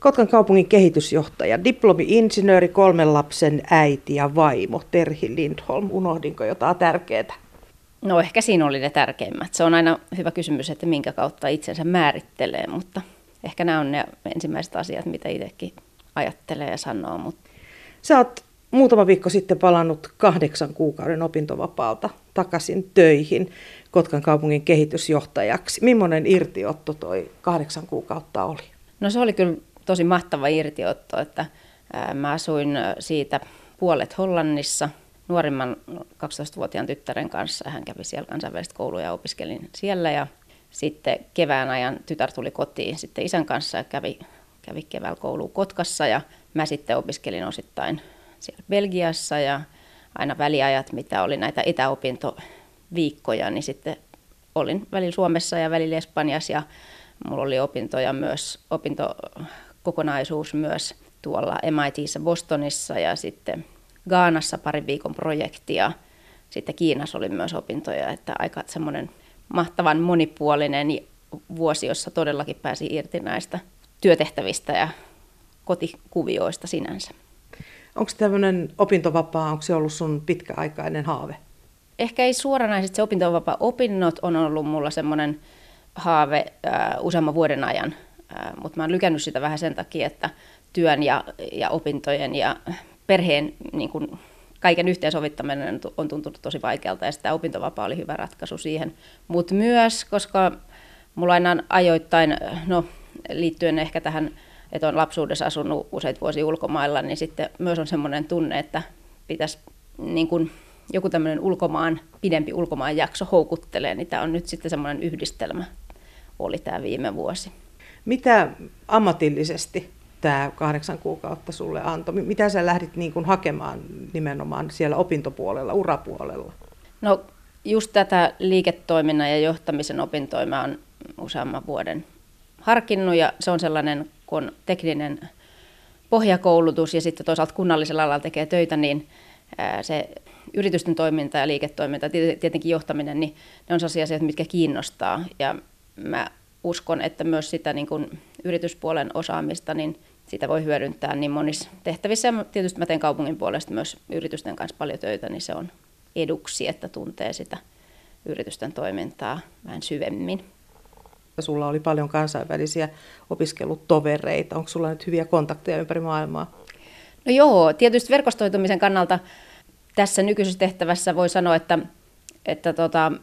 Kotkan kaupungin kehitysjohtaja, diplomi-insinööri, 3 lapsen äiti ja vaimo Terhi Lindholm. Unohdinko jotain tärkeää? No ehkä siinä oli ne tärkeimmät. Se on aina hyvä kysymys, että minkä kautta itsensä määrittelee, mutta ehkä nämä on ne ensimmäiset asiat, mitä itsekin ajattelee ja sanoo. Mutta sä oot muutama viikko sitten palannut 8 kuukauden opintovapaalta takaisin töihin Kotkan kaupungin kehitysjohtajaksi. Millainen irtiotto toi 8 kuukautta oli? No se oli kyllä tosi mahtava irtiotto, että mä asuin siitä puolet Hollannissa nuorimman 12-vuotiaan tyttären kanssa. Hän kävi siellä kansainvälistä koulua ja opiskelin siellä, ja sitten kevään ajan tytär tuli kotiin sitten isän kanssa ja kävi keväällä koulua Kotkassa, ja mä sitten opiskelin osittain siellä Belgiassa, ja aina väliajat, mitä oli näitä etäopintoviikkoja, niin sitten olin välillä Suomessa ja välillä Espanjassa, ja mulla oli opintoja myös, opintokokonaisuus myös tuolla MITissä Bostonissa ja sitten Ghanassa 2 viikon projektia. Sitten Kiinassa oli myös opintoja, että aika semmoinen mahtavan monipuolinen vuosi, jossa todellakin pääsi irti näistä työtehtävistä ja kotikuvioista sinänsä. Onko tämmöinen opintovapaa, onko se ollut sun pitkäaikainen haave? Ehkä ei suoranaisesti se opintovapaa-opinnot on ollut mulla semmoinen haave useamman vuoden ajan, mutta mä oon lykännyt sitä vähän sen takia, että työn ja opintojen ja perheen niin kun kaiken yhteensovittaminen on tuntunut tosi vaikealta, ja sitä opintovapaa oli hyvä ratkaisu siihen. Mutta myös, koska mulla aina ajoittain, no liittyen ehkä tähän, että on lapsuudessa asunut useita vuosia ulkomailla, niin sitten myös on semmoinen tunne, että pitäisi niin kun joku tämmöinen pidempi ulkomaanjakso houkuttelee, niin tämä on nyt sitten semmoinen yhdistelmä, oli tämä viime vuosi. Mitä ammatillisesti tämä 8 kuukautta sulle antoi? Mitä sä lähdit niin kuin hakemaan nimenomaan siellä opintopuolella, urapuolella? No just tätä liiketoiminnan ja johtamisen opintoja mä oon useamman vuoden harkinnut, ja se on sellainen, kun on tekninen pohjakoulutus ja sitten toisaalta kunnallisella alalla tekee töitä, niin se yritysten toiminta ja liiketoiminta ja tietenkin johtaminen, niin ne on sellaisia asioita, mitkä kiinnostaa. Ja mä uskon, että myös sitä niin kun yrityspuolen osaamista, niin sitä voi hyödyntää niin monissa tehtävissä. Ja tietysti mä teen kaupungin puolesta myös yritysten kanssa paljon töitä, niin se on eduksi, että tuntee sitä yritysten toimintaa vähän syvemmin. Sulla oli paljon kansainvälisiä opiskelutovereita. Onko sulla nyt hyviä kontakteja ympäri maailmaa? No joo, tietysti verkostoitumisen kannalta tässä nykyisessä tehtävässä voi sanoa, että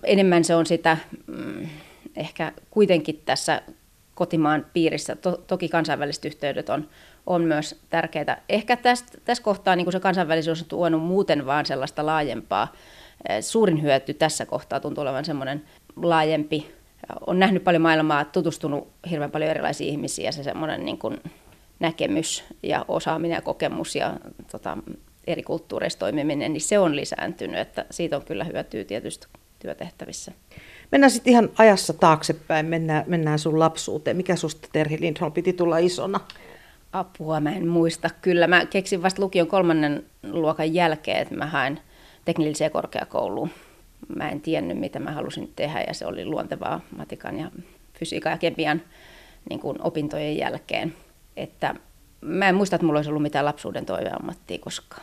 enemmän se on sitä ehkä kuitenkin tässä kotimaan piirissä. Toki kansainväliset yhteydet on myös tärkeitä. Ehkä tässä kohtaa niin kuin se kansainvälisyys on tuonut muuten vaan sellaista laajempaa. Suurin hyöty tässä kohtaa tuntuu olevan semmoinen laajempi. On nähnyt paljon maailmaa, tutustunut hirveän paljon erilaisiin ihmisiin, ja se semmoinen niin kuin näkemys ja osaaminen ja kokemus ja eri kulttuureissa toimiminen, niin se on lisääntynyt, että siitä on kyllä hyötyä tietysti työtehtävissä. Mennään sitten ihan ajassa taaksepäin, mennään sun lapsuuteen. Mikä susta, Terhi Lindholm, piti tulla isona? Apua, mä en muista. Kyllä, mä keksin vasta lukion 3. luokan jälkeen, että mä haen teknilliseen korkeakouluun. Mä en tiennyt, mitä mä halusin tehdä, ja se oli luontevaa matikan ja fysiikan ja kemian niin kuin opintojen jälkeen. Että mä en muista, että mulla olisi ollut mitään lapsuuden toiveammattia koskaan.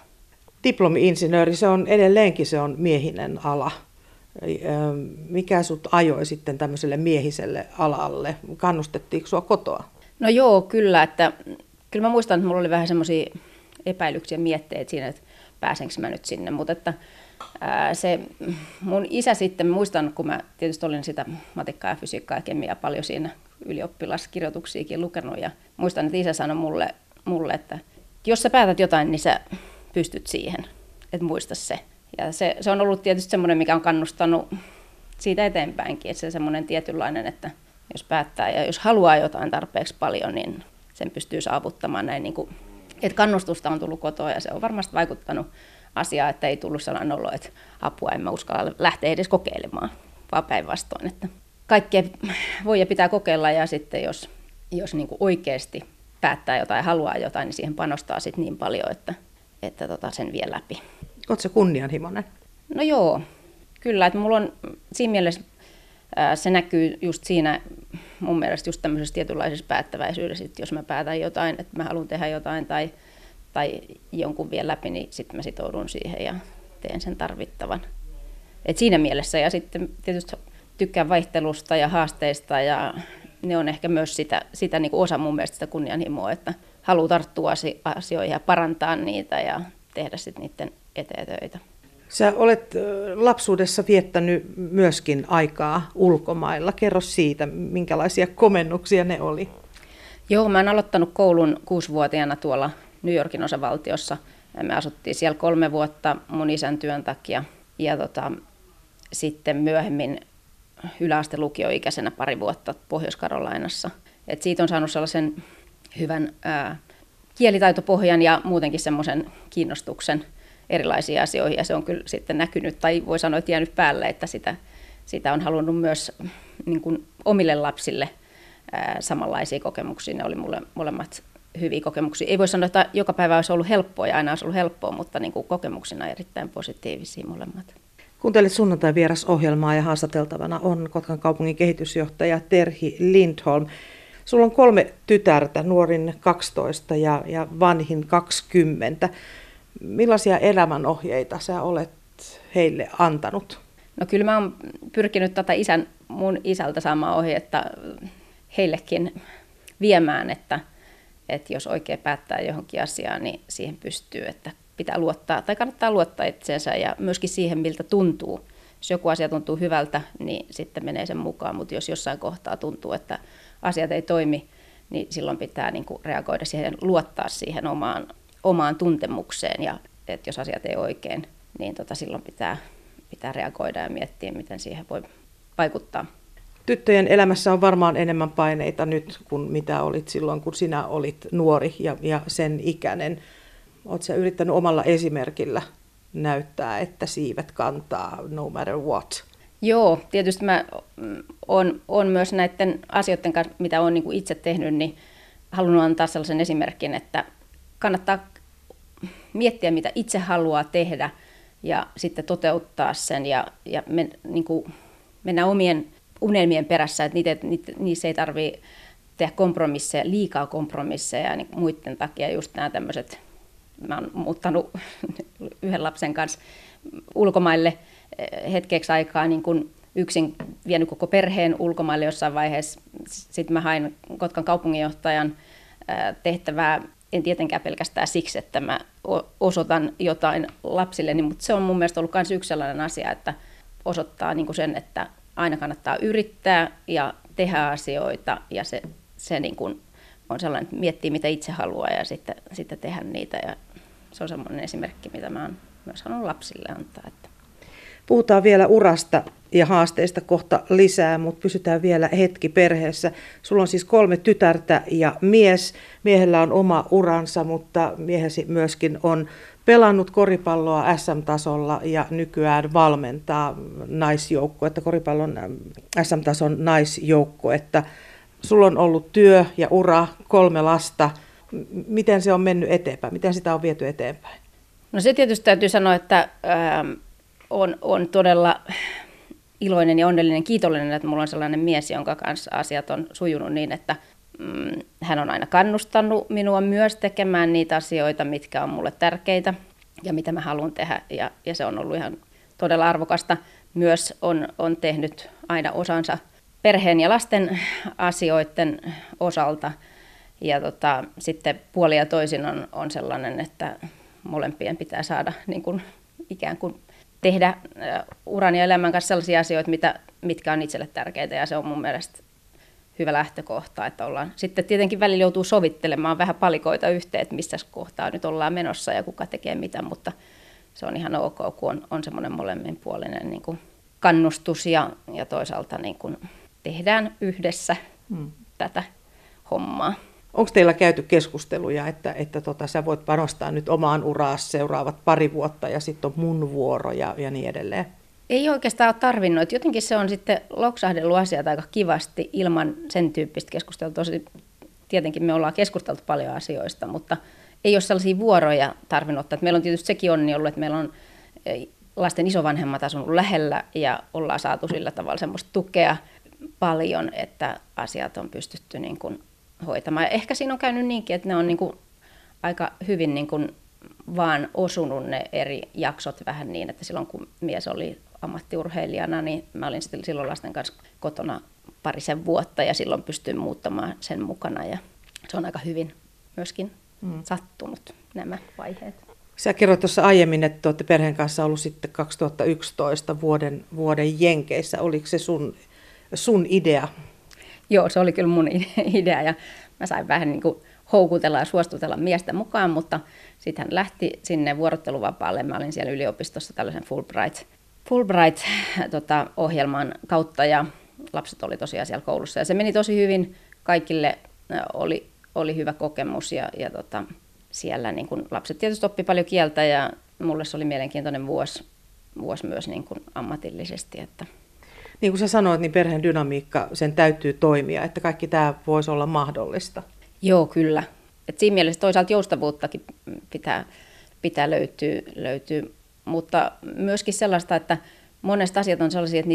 Diplomi-insinööri, se on edelleenkin miehinen ala. Mikä sut ajoi sitten tämmöiselle miehiselle alalle? Kannustettiinko sua kotoa? No joo, kyllä. Kyllä mä muistan, että mulla oli vähän semmoisia epäilyksiä ja mietteitä siinä, että pääsenkö mä nyt sinne. Mutta että se mun isä sitten, muistan, kun mä tietysti olin sitä matikkaa ja fysiikkaa ja kemiaa paljon siinä ylioppilaskirjoituksiakin lukenut, ja muistan, että isä sanoi mulle, että jos sä päätät jotain, niin sä pystyt siihen, että muista se. Ja se on ollut tietysti semmoinen, mikä on kannustanut siitä eteenpäinkin, että se semmoinen tietynlainen, että jos päättää ja jos haluaa jotain tarpeeksi paljon, niin sen pystyy saavuttamaan näin, niin kuin, että kannustusta on tullut kotoa, ja se on varmasti vaikuttanut asiaan, että ei tullut sellainen olo, että apua, en mä uskalla lähteä edes kokeilemaan, vaan päinvastoin, että kaikkea voi ja pitää kokeilla, ja sitten jos niin kuin oikeasti päättää jotain ja haluaa jotain, niin siihen panostaa sit niin paljon, että sen vie läpi. Oletko kunnianhimoinen? No joo, kyllä. Että mulla on siinä mielessä Se näkyy just siinä mun mielestä just tämmöisessä tietynlaisessa päättäväisyydessä, että jos mä päätän jotain, että mä haluan tehdä jotain tai jonkun vien läpi, niin sitten mä sitoudun siihen ja teen sen tarvittavan. Et siinä mielessä ja sitten tietysti tykkään vaihtelusta ja haasteista ja ne on ehkä myös sitä niin kuin osa mun mielestä sitä kunnianhimoa, että haluaa tarttua asioihin ja parantaa niitä ja tehdä sitten niiden eteen töitä. Sä olet lapsuudessa viettänyt myöskin aikaa ulkomailla. Kerro siitä, minkälaisia komennuksia ne oli. Joo, mä oon aloittanut koulun 6-vuotiaana tuolla New Yorkin osavaltiossa. Me asuttiin siellä 3 vuotta mun isän työn takia ja sitten myöhemmin yläastelukioikäisenä 2 vuotta Pohjois-Karolainassa. Et siitä on saanut sellaisen hyvän kielitaitopohjan ja muutenkin semmoisen kiinnostuksen erilaisiin asioihin, ja se on kyllä sitten näkynyt, tai voi sanoa, että jäänyt päälle, että sitä on halunnut myös niin kuin omille lapsille samanlaisia kokemuksia. Ne oli mulle molemmat hyviä kokemuksia. Ei voi sanoa, että joka päivä olisi ollut helppoa ja aina olisi ollut helppoa, mutta niin kuin kokemuksina erittäin positiivisia molemmat. Kuuntelet sunnuntai-vierasohjelmaa ja haastateltavana on Kotkan kaupungin kehitysjohtaja Terhi Lindholm. Sulla on 3 tytärtä, nuorin 12 ja vanhin 20. Millaisia elämänohjeita sä olet heille antanut? No kyllä mä oon pyrkinyt mun isältä saamaan ohjetta heillekin viemään, että jos oikein päättää johonkin asiaan, niin siihen pystyy, että pitää luottaa tai kannattaa luottaa itseensä ja myöskin siihen, miltä tuntuu. Jos joku asia tuntuu hyvältä, niin sitten menee sen mukaan, mutta jos jossain kohtaa tuntuu, että asiat ei toimi, niin silloin pitää niin kuin reagoida siihen, luottaa siihen omaan tuntemukseen ja että jos asiat ei oikein, niin silloin pitää reagoida ja miettiä, miten siihen voi vaikuttaa. Tyttöjen elämässä on varmaan enemmän paineita nyt kuin mitä olit silloin, kun sinä olit nuori ja sen ikäinen. Oletko sä yrittänyt omalla esimerkillä näyttää, että siivet kantaa no matter what? Joo, tietysti mä oon myös näiden asioiden kanssa, mitä olen niin kuin itse tehnyt, niin halunnut antaa sellaisen esimerkin, että kannattaa miettiä, mitä itse haluaa tehdä ja sitten toteuttaa sen ja niin kuin mennä omien unelmien perässä, että niissä ei tarvitse tehdä kompromisseja, liikaa kompromisseja niin muiden takia. Just nämä tämmöiset, mä oon muuttanut yhden lapsen kanssa ulkomaille hetkeksi aikaa niin kuin yksin, vienyt koko perheen ulkomaille jossain vaiheessa. Sitten mä hain Kotkan kaupunginjohtajan tehtävää. En tietenkään pelkästään siksi, että mä osoitan jotain lapsilleni, mutta se on mun mielestä ollut myös yksi sellainen asia, että osoittaa niin kuin sen, että aina kannattaa yrittää ja tehdä asioita ja se niin kuin on sellainen, että miettii mitä itse haluaa ja sitten tehdä niitä. Ja se on sellainen esimerkki, mitä mä oon myös halunnut lapsille antaa. Puhutaan vielä urasta ja haasteista kohta lisää, mutta pysytään vielä hetki perheessä. Sulla on siis 3 tytärtä ja mies. Miehellä on oma uransa, mutta miehesi myöskin on pelannut koripalloa SM-tasolla ja nykyään valmentaa naisjoukkuetta, koripallon SM-tason naisjoukkuetta. Sulla on ollut työ ja ura, 3 lasta. Miten se on mennyt eteenpäin? Miten sitä on viety eteenpäin? No se tietysti täytyy sanoa, että on todella iloinen ja onnellinen, kiitollinen, että mulla on sellainen mies, jonka kanssa asiat on sujunut niin, että hän on aina kannustanut minua myös tekemään niitä asioita, mitkä on mulle tärkeitä ja mitä mä haluan tehdä. Ja se on ollut ihan todella arvokasta. Myös on tehnyt aina osansa perheen ja lasten asioiden osalta. Ja sitten puolin ja toisin on sellainen, että molempien pitää saada niin kuin, ikään kuin tehdä uran ja elämän kanssa sellaisia asioita, mitkä on itselle tärkeitä, ja se on mun mielestä hyvä lähtökohta, että ollaan. Sitten tietenkin välillä joutuu sovittelemaan vähän palikoita yhteen, että missä kohtaa nyt ollaan menossa ja kuka tekee mitä, mutta se on ihan ok, kun on semmoinen molemminpuolinen niin kuin kannustus ja toisaalta niin kuin tehdään yhdessä tätä hommaa. Onko teillä käyty keskusteluja, että sä voit panostaa nyt omaan uraan seuraavat 2 vuotta ja sitten on mun vuoro ja niin edelleen? Ei oikeastaan ole tarvinnut. Että jotenkin se on sitten loksahdellut asiat aika kivasti ilman sen tyyppistä keskustelua. Tietenkin me ollaan keskusteltu paljon asioista, mutta ei ole sellaisia vuoroja tarvinnut. Että meillä on tietysti sekin onni ollut, että meillä on lasten isovanhemmat asunut lähellä ja ollaan saatu sillä tavalla semmoista tukea paljon, että asiat on pystytty niin kuin hoitamaan. Ja ehkä siinä on käynyt niinkin, että ne on niin kuin aika hyvin niin kuin vaan osunut ne eri jaksot vähän niin, että silloin kun mies oli ammattiurheilijana, niin mä olin silloin lasten kanssa kotona parisen vuotta ja silloin pystyin muuttamaan sen mukana ja se on aika hyvin myöskin sattunut nämä vaiheet. Sä kerroit tuossa aiemmin, että olette perheen kanssa ollut sitten 2011 vuoden Jenkeissä. Oliko se sun idea? Joo, se oli kyllä mun idea ja mä sain vähän niin kuin houkutella ja suostutella miestä mukaan, mutta sitten hän lähti sinne vuorotteluvapaalle. Mä olin siellä yliopistossa tällaisen Fulbright-ohjelman kautta ja lapset oli tosiaan siellä koulussa ja se meni tosi hyvin. Kaikille oli hyvä kokemus ja siellä niin kun lapset tietysti oppi paljon kieltä ja mulle se oli mielenkiintoinen vuosi myös niin kun ammatillisesti. Että. Niin kuin sä sanoit, niin perheen dynamiikka, sen täytyy toimia, että kaikki tämä voisi olla mahdollista. Joo, kyllä. Et siinä mielessä toisaalta joustavuuttakin pitää löytyä, mutta myöskin sellaista, että monesti asiat on sellaisia, että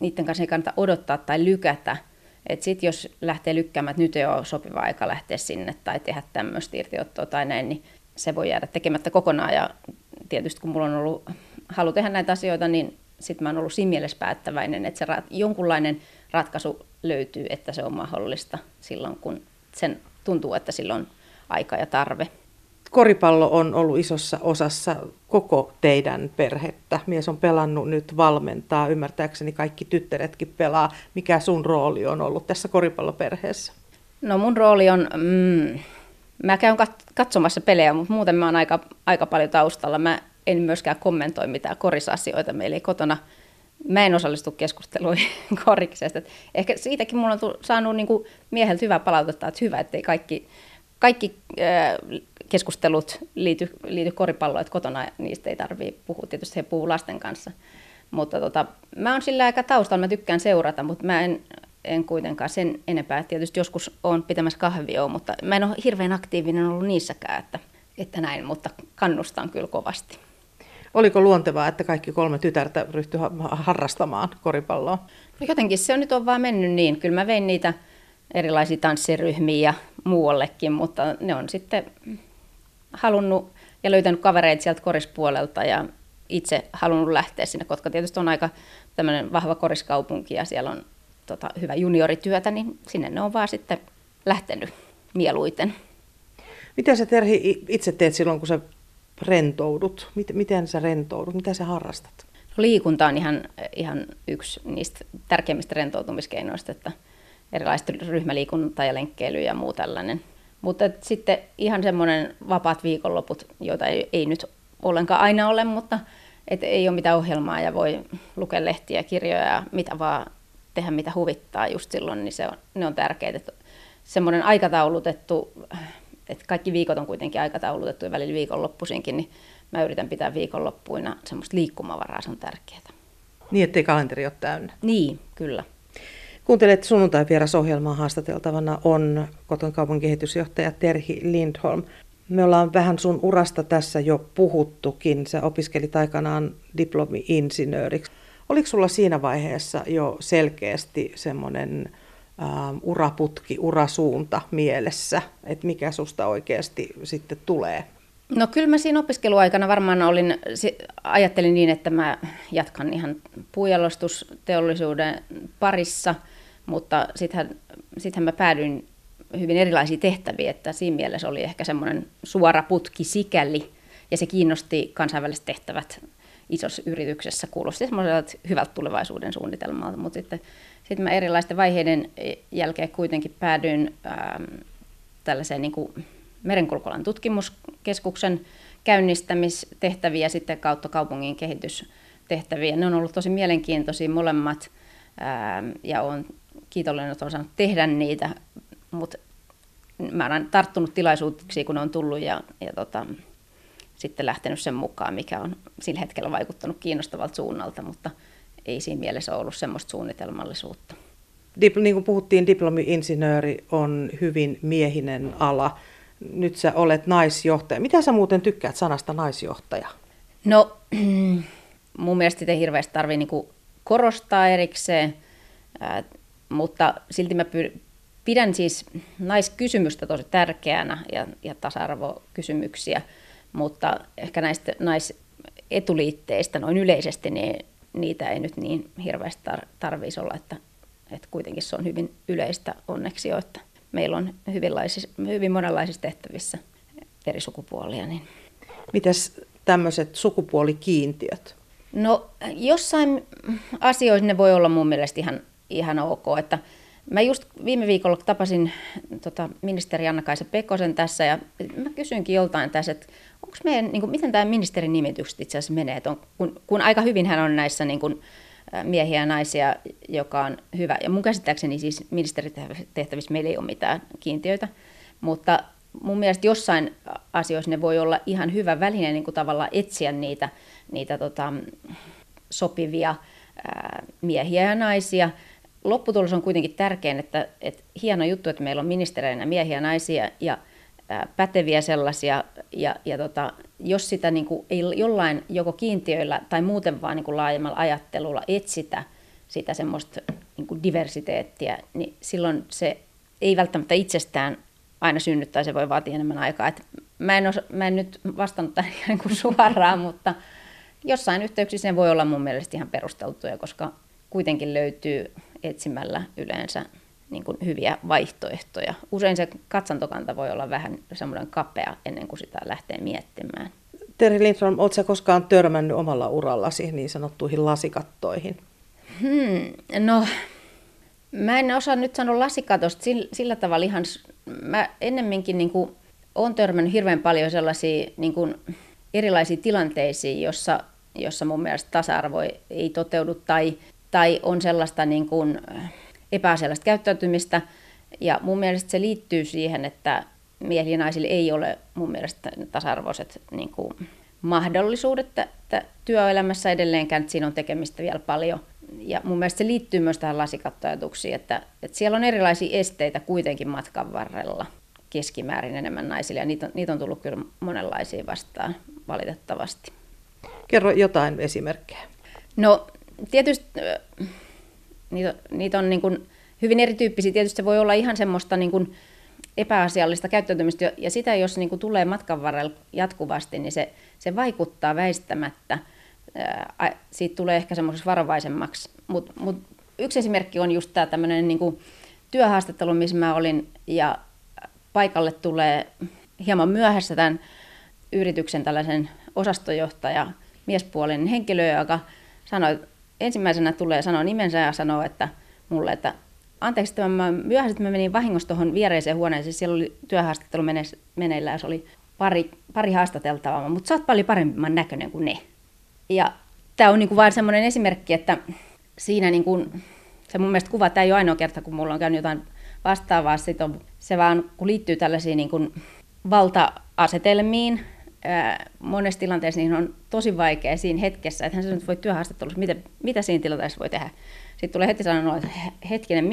niiden kanssa ei kannata odottaa tai lykätä. Että sitten jos lähtee lykkäämään, että nyt ei ole sopiva aika lähteä sinne tai tehdä tämmöistä irtiottoa tai näin, niin se voi jäädä tekemättä kokonaan. Ja tietysti kun mulla on ollut halu tehdä näitä asioita, niin sitten mä oon ollut siinä mielessä päättäväinen, että se jonkunlainen ratkaisu löytyy, että se on mahdollista silloin, kun sen tuntuu, että sillä on aika ja tarve. Koripallo on ollut isossa osassa koko teidän perhettä. Mies on pelannut, nyt valmentaa. Ymmärtääkseni kaikki tyttäretkin pelaa. Mikä sun rooli on ollut tässä koripalloperheessä? No mun rooli on, mä käyn katsomassa pelejä, mutta muuten mä oon aika paljon taustalla. Mä en myöskään kommentoi mitään korisasioita meillä ei kotona. Mä en osallistu keskusteluihin koriksesta. Ehkä siitäkin mulla on saanut niin kuin mieheltä hyvää palautetta, että hyvä, ettei kaikki keskustelut liity koripalloon, että kotona niistä ei tarvitse puhua. Tietysti he puhuu lasten kanssa. Mutta mä oon sillä aika taustalla, mä tykkään seurata, mutta mä en kuitenkaan sen enempää. Tietysti joskus oon pitämässä kahvioon, mutta mä en ole hirveän aktiivinen ollut niissäkään, että näin, mutta kannustan kyllä kovasti. Oliko luontevaa, että kaikki 3 tytärtä ryhtyi harrastamaan koripalloa? No jotenkin se on nyt on vaan mennyt niin. Kyllä mä vein niitä erilaisia tanssiryhmiä ja muuallekin, mutta ne on sitten halunnut ja löytänyt kavereita sieltä korispuolelta ja itse halunnut lähteä sinne, koska tietysti on aika tämmöinen vahva koriskaupunki ja siellä on hyvä juniorityötä, niin sinne ne on vaan sitten lähtenyt mieluiten. Mitä sä Terhi itse teet silloin, kun sä rentoudut? Miten sä rentoudut? Mitä sä harrastat? No, liikunta on ihan yksi niistä tärkeimmistä rentoutumiskeinoista, että erilaiset ryhmäliikunta ja lenkkeily ja muu tällainen. Mutta sitten ihan semmoinen vapaat viikonloput, joita ei nyt ollenkaan aina ole, mutta et ei ole mitään ohjelmaa ja voi lukea lehtiä, kirjoja ja mitä vaan tehdä, mitä huvittaa just silloin, niin ne on tärkeitä. Semmoinen aikataulutettu, että kaikki viikot on kuitenkin aikataulutettu ja välillä viikonloppuisinkin, niin mä yritän pitää viikonloppuina semmoista liikkumavaraa, se on tärkeää. Niin, ettei kalenteri ole täynnä. Niin, kyllä. Kuuntelet sunnuntai-vierasohjelmaa, haastateltavana on Kotkan kaupungin kehitysjohtaja Terhi Lindholm. Me ollaan vähän sun urasta tässä jo puhuttukin. Sä opiskelit aikanaan diplomi-insinööriksi. Oliko sulla siinä vaiheessa jo selkeästi semmoinen uraputki, urasuunta mielessä, että mikä susta oikeasti sitten tulee? No kyllä mä siinä opiskeluaikana varmaan ajattelin niin, että mä jatkan ihan puunjalostusteollisuuden parissa, mutta sittenhän mä päädyin hyvin erilaisiin tehtäviin, että siinä mielessä oli ehkä semmoinen suora putki sikäli, ja se kiinnosti kansainväliset tehtävät isossa yrityksessä, kuulosti semmoiselta hyvältä tulevaisuuden suunnitelmalta, mutta sitten mä erilaisten vaiheiden jälkeen kuitenkin päädyin tällaiseen niin kuin Merenkulkualan tutkimuskeskuksen käynnistämistehtäviä ja sitten kautta kaupungin kehitystehtäviä. Ne on ollut tosi mielenkiintoisia molemmat ja olen kiitollinen, että olen saanut tehdä niitä, mutta mä olen tarttunut tilaisuuksiin, kun ne on tullut ja sitten lähtenyt sen mukaan, mikä on sillä hetkellä vaikuttanut kiinnostavalta suunnalta, mutta ei siinä mielessä ollut semmoista suunnitelmallisuutta. Niin kuin puhuttiin, diplomi-insinööri on hyvin miehinen ala. Nyt sä olet naisjohtaja. Mitä sä muuten tykkäät sanasta naisjohtaja? No mun mielestä sitä ei hirveästi tarvitse niinku korostaa erikseen, mutta silti mä pidän siis naiskysymystä tosi tärkeänä ja tasa-arvokysymyksiä, mutta ehkä näistä naisetuliitteistä noin yleisesti niin niitä ei nyt niin hirveästi tarvitsisi olla, että kuitenkin se on hyvin yleistä onneksi jo, että meillä on hyvin monenlaisissa tehtävissä eri sukupuolia. Niin. Mitäs tämmöiset sukupuolikiintiöt? No jossain asioissa ne voi olla mun mielestä ihan ok, että mä just viime viikolla tapasin ministeri Anna-Kaisa Pekosen tässä ja mä kysyinkin joltain tässä, että onko meidän, niin kuin, miten tämä ministerin nimitykset itse asiassa menee, että kun aika hyvin hän on näissä niin kuin, miehiä ja naisia, joka on hyvä. Ja mun käsittääkseni siis ministeritehtävissä meillä ei ole mitään kiintiöitä, mutta mun mielestä jossain asioissa ne voi olla ihan hyvä väline niin kuin tavallaan etsiä niitä sopivia miehiä ja naisia. Lopputulos on kuitenkin tärkein, että hieno juttu, että meillä on ministereinä miehiä ja naisia ja päteviä sellaisia, ja jos sitä niin kuin ei jollain joko kiintiöillä tai muuten vaan niin kuin laajemmalla ajattelulla etsitä sitä semmoista niin kuin diversiteettiä, niin silloin se ei välttämättä itsestään aina synnyttää, se voi vaatia enemmän aikaa. Et mä en nyt vastannut tähän niin kuin suoraan, mutta jossain yhteyksissä ne voi olla mun mielestä ihan perusteltuja, koska kuitenkin löytyy etsimällä yleensä niin kuin hyviä vaihtoehtoja. Usein se katsantokanta voi olla vähän semmoinen kapea ennen kuin sitä lähtee miettimään. Terhi Lindholm, oletko sä koskaan törmännyt omalla urallasi niin sanottuihin lasikattoihin? No, mä en osaa nyt sanoa lasikatosta sillä tavalla ihan. Mä ennemminkin niin kuin olen törmännyt hirveän paljon sellaisia niin kuin erilaisia tilanteisiin, jossa mun mielestä tasa-arvo ei toteudu tai on sellaista niin kuin epäselvästä käyttäytymistä, ja mun mielestä se liittyy siihen, että miehillä ja naisilla ei ole mun mielestä tasa-arvoiset niin kuin mahdollisuudet työelämässä edelleenkään, että siinä on tekemistä vielä paljon. Ja mun mielestä se liittyy myös tähän lasikattoajatuksiin, että siellä on erilaisia esteitä kuitenkin matkan varrella keskimäärin enemmän naisille, ja niitä on tullut kyllä monenlaisia vastaan valitettavasti. Kerro jotain esimerkkejä. No tietysti niitä on niin kuin hyvin erityyppisiä. Tietysti se voi olla ihan semmoista niin kuin epäasiallista käyttäytymistä, ja sitä jos niin kuin tulee matkan varrella jatkuvasti, niin se vaikuttaa väistämättä. Siitä tulee ehkä semmoisessa varovaisemmaksi. Mut yksi esimerkki on just tämä tämmöinen niin kuin työhaastattelu, missä mä olin, ja paikalle tulee hieman myöhässä tämän yrityksen tällaisen osastojohtaja, miespuolinen henkilö, joka sanoi, ensimmäisenä tulee sanoa nimensä ja sanoo että mulle, että anteeksi, että mä myöhässä, että mä menin vahingossa tuohon viereiseen huoneeseen, siellä oli työhaastattelu meneillään, se oli pari haastateltavaa, mutta sä oot paljon paremman näköinen kuin ne. Ja tämä on niinku vain semmoinen esimerkki, että siinä niinku, se mun mielestä kuva, tämä ei ole ainoa kerta, kun mulla on käynyt jotain vastaavaa, se vaan kun liittyy tällaisiin niinku valta-asetelmiin, monessa tilanteessa niin on tosi vaikea siinä hetkessä, että hän sanoo, että voi työhaastattelussa, mitä siinä tilanteessa voi tehdä. Sitten tulee heti sanoa, että hetkinen,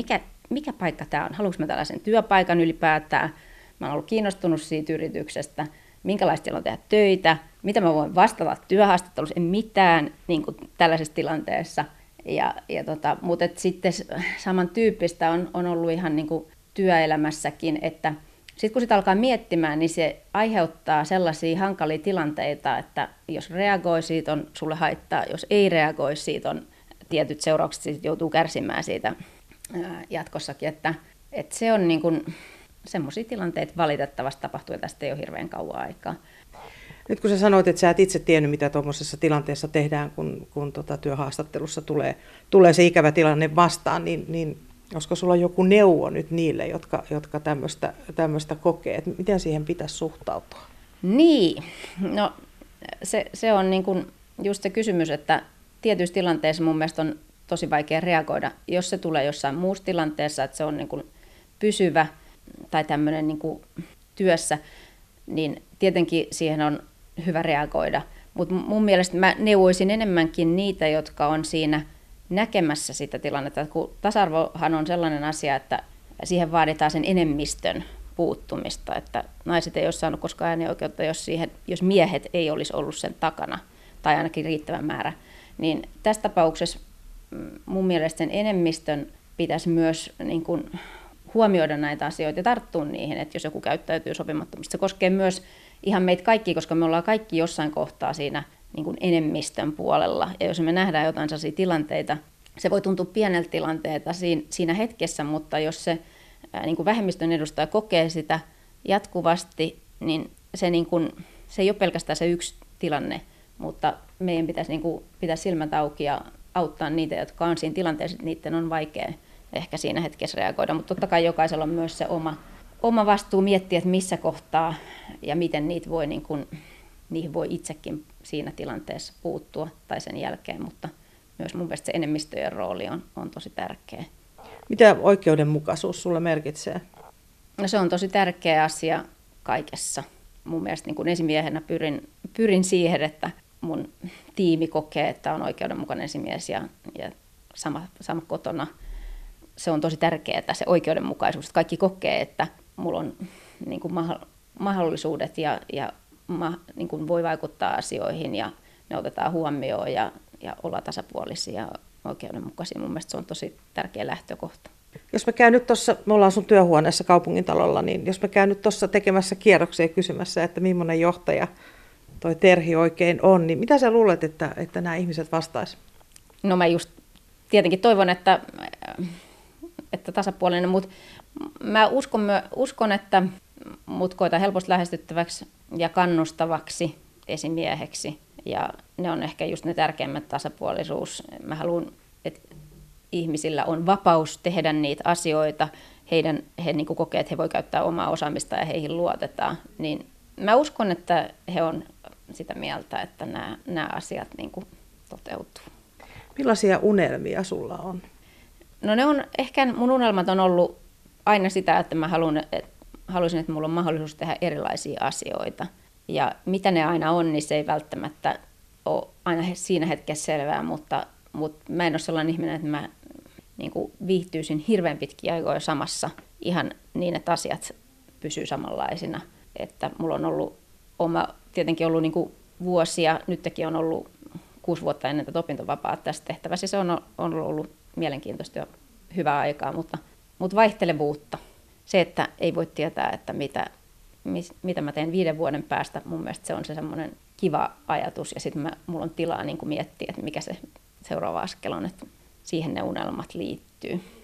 mikä paikka tämä on, haluanko mä tällaisen työpaikan ylipäätään, mä oon ollut kiinnostunut siitä yrityksestä, minkälaista siellä on tehdä töitä, mitä mä voin vastata työhaastattelussa, en mitään niin kuin tällaisessa tilanteessa. Mutta sitten samantyyppistä on ollut ihan niin kuin työelämässäkin, että sitten kun sitä alkaa miettimään, niin se aiheuttaa sellaisia hankalia tilanteita, että jos reagoi, siitä on sulle haittaa, jos ei reagoi, siitä on tietyt seuraukset, siitä joutuu kärsimään siitä jatkossakin. Että se on niin kuin, semmoisia tilanteita valitettavasti tapahtuu, ja tästä ei ole hirveän kauan aikaa. Nyt kun sä sanoit, että sä et itse tiennyt, mitä tuommoisessa tilanteessa tehdään, kun työhaastattelussa tulee se ikävä tilanne vastaan, niin olisiko sulla joku neuvo nyt niille, jotka tämmöistä kokee, että miten siihen pitäisi suhtautua? Niin, no se on niin kuin just se kysymys, että tietyissä tilanteissa mun mielestä on tosi vaikea reagoida, jos se tulee jossain muussa tilanteessa, että se on niin kuin pysyvä tai tämmöinen niin kuin työssä, niin tietenkin siihen on hyvä reagoida. Mutta mun mielestä mä neuvoisin enemmänkin niitä, jotka on siinä näkemässä sitä tilannetta, kun tasa-arvohan on sellainen asia, että siihen vaaditaan sen enemmistön puuttumista, että naiset ei ole saanut koskaan äänioikeutta, jos miehet ei olisi ollut sen takana. tai ainakin riittävän määrä, niin tässä tapauksessa mun mielestä sen enemmistön pitäisi myös niin kuin huomioida näitä asioita ja tarttua niihin, että jos joku käyttäytyy sopimattomasti. Se koskee myös ihan meitä kaikkia, koska me ollaan kaikki jossain kohtaa siinä niin kuin enemmistön puolella. Ja jos me nähdään jotain sellaisia tilanteita, se voi tuntua pieneltä tilanteelta siinä hetkessä, mutta jos se niin kuin vähemmistön edustaja kokee sitä jatkuvasti, niin se ei ole pelkästään se yksi tilanne, mutta meidän pitäisi niin kuin pitää silmät auki ja auttaa niitä, jotka on siinä tilanteessa, että niiden on vaikea ehkä siinä hetkessä reagoida. Mutta totta kai jokaisella on myös se oma vastuu miettiä, että missä kohtaa ja miten niihin voi itsekin siinä tilanteessa puuttua tai sen jälkeen, mutta myös mun mielestä se enemmistöjen rooli on tosi tärkeä. Mitä oikeudenmukaisuus sulle merkitsee? No se on tosi tärkeä asia kaikessa. Mun mielestä niin kuin esimiehenä pyrin siihen, että mun tiimi kokee, että on oikeudenmukainen esimies ja sama kotona. Se on tosi tärkeää, se oikeudenmukaisuus, että kaikki kokee, että mulla on niin kuin mahdollisuudet ja niin kuin voi vaikuttaa asioihin ja ne otetaan huomioon ja olla tasapuolisia ja oikeudenmukaisia. Mun mielestä se on tosi tärkeä lähtökohta. Jos mä käyn nyt tuossa, me ollaan sun työhuoneessa kaupungintalolla, niin jos mä käyn nyt tuossa tekemässä kierroksia ja kysymässä, että millainen johtaja toi Terhi oikein on, niin mitä sä luulet, että nämä ihmiset vastaisivat? No mä just tietenkin toivon, että tasapuolinen, mutta mä uskon, että mut koetaan helposti lähestyttäväksi ja kannustavaksi esimieheksi. Ja ne on ehkä just ne tärkeimmät tasapuolisuus. Mä haluan, että ihmisillä on vapaus tehdä niitä asioita. He niin kuin kokee, että he voi käyttää omaa osaamista ja heihin luotetaan. Niin mä uskon, että he on sitä mieltä, että nämä asiat niin kuin toteutuu. Millaisia unelmia sulla on? No ne on, ehkä mun unelmat on ollut aina sitä, että mä haluaisin, että mulla on mahdollisuus tehdä erilaisia asioita. Ja mitä ne aina on, niin se ei välttämättä ole aina siinä hetkessä selvää, mutta mä en ole sellainen ihminen, että mä niin kuin viihtyisin hirveän pitkiä aikoja samassa ihan niin, että asiat pysyy samanlaisina. Että mulla on ollut tietenkin ollut niin kuin vuosia, nytkin on ollut 6 vuotta ennen tätä opintovapaata tässä tehtävässä. Se on ollut mielenkiintoista ja hyvää aikaa, mutta vaihtelevuutta. Se, että ei voi tietää, että mitä mä teen 5 vuoden päästä, mun mielestä se on se semmoinen kiva ajatus. Ja sitten mulla on tilaa niin kuin miettiä, että mikä se seuraava askel on, että siihen ne unelmat liittyy.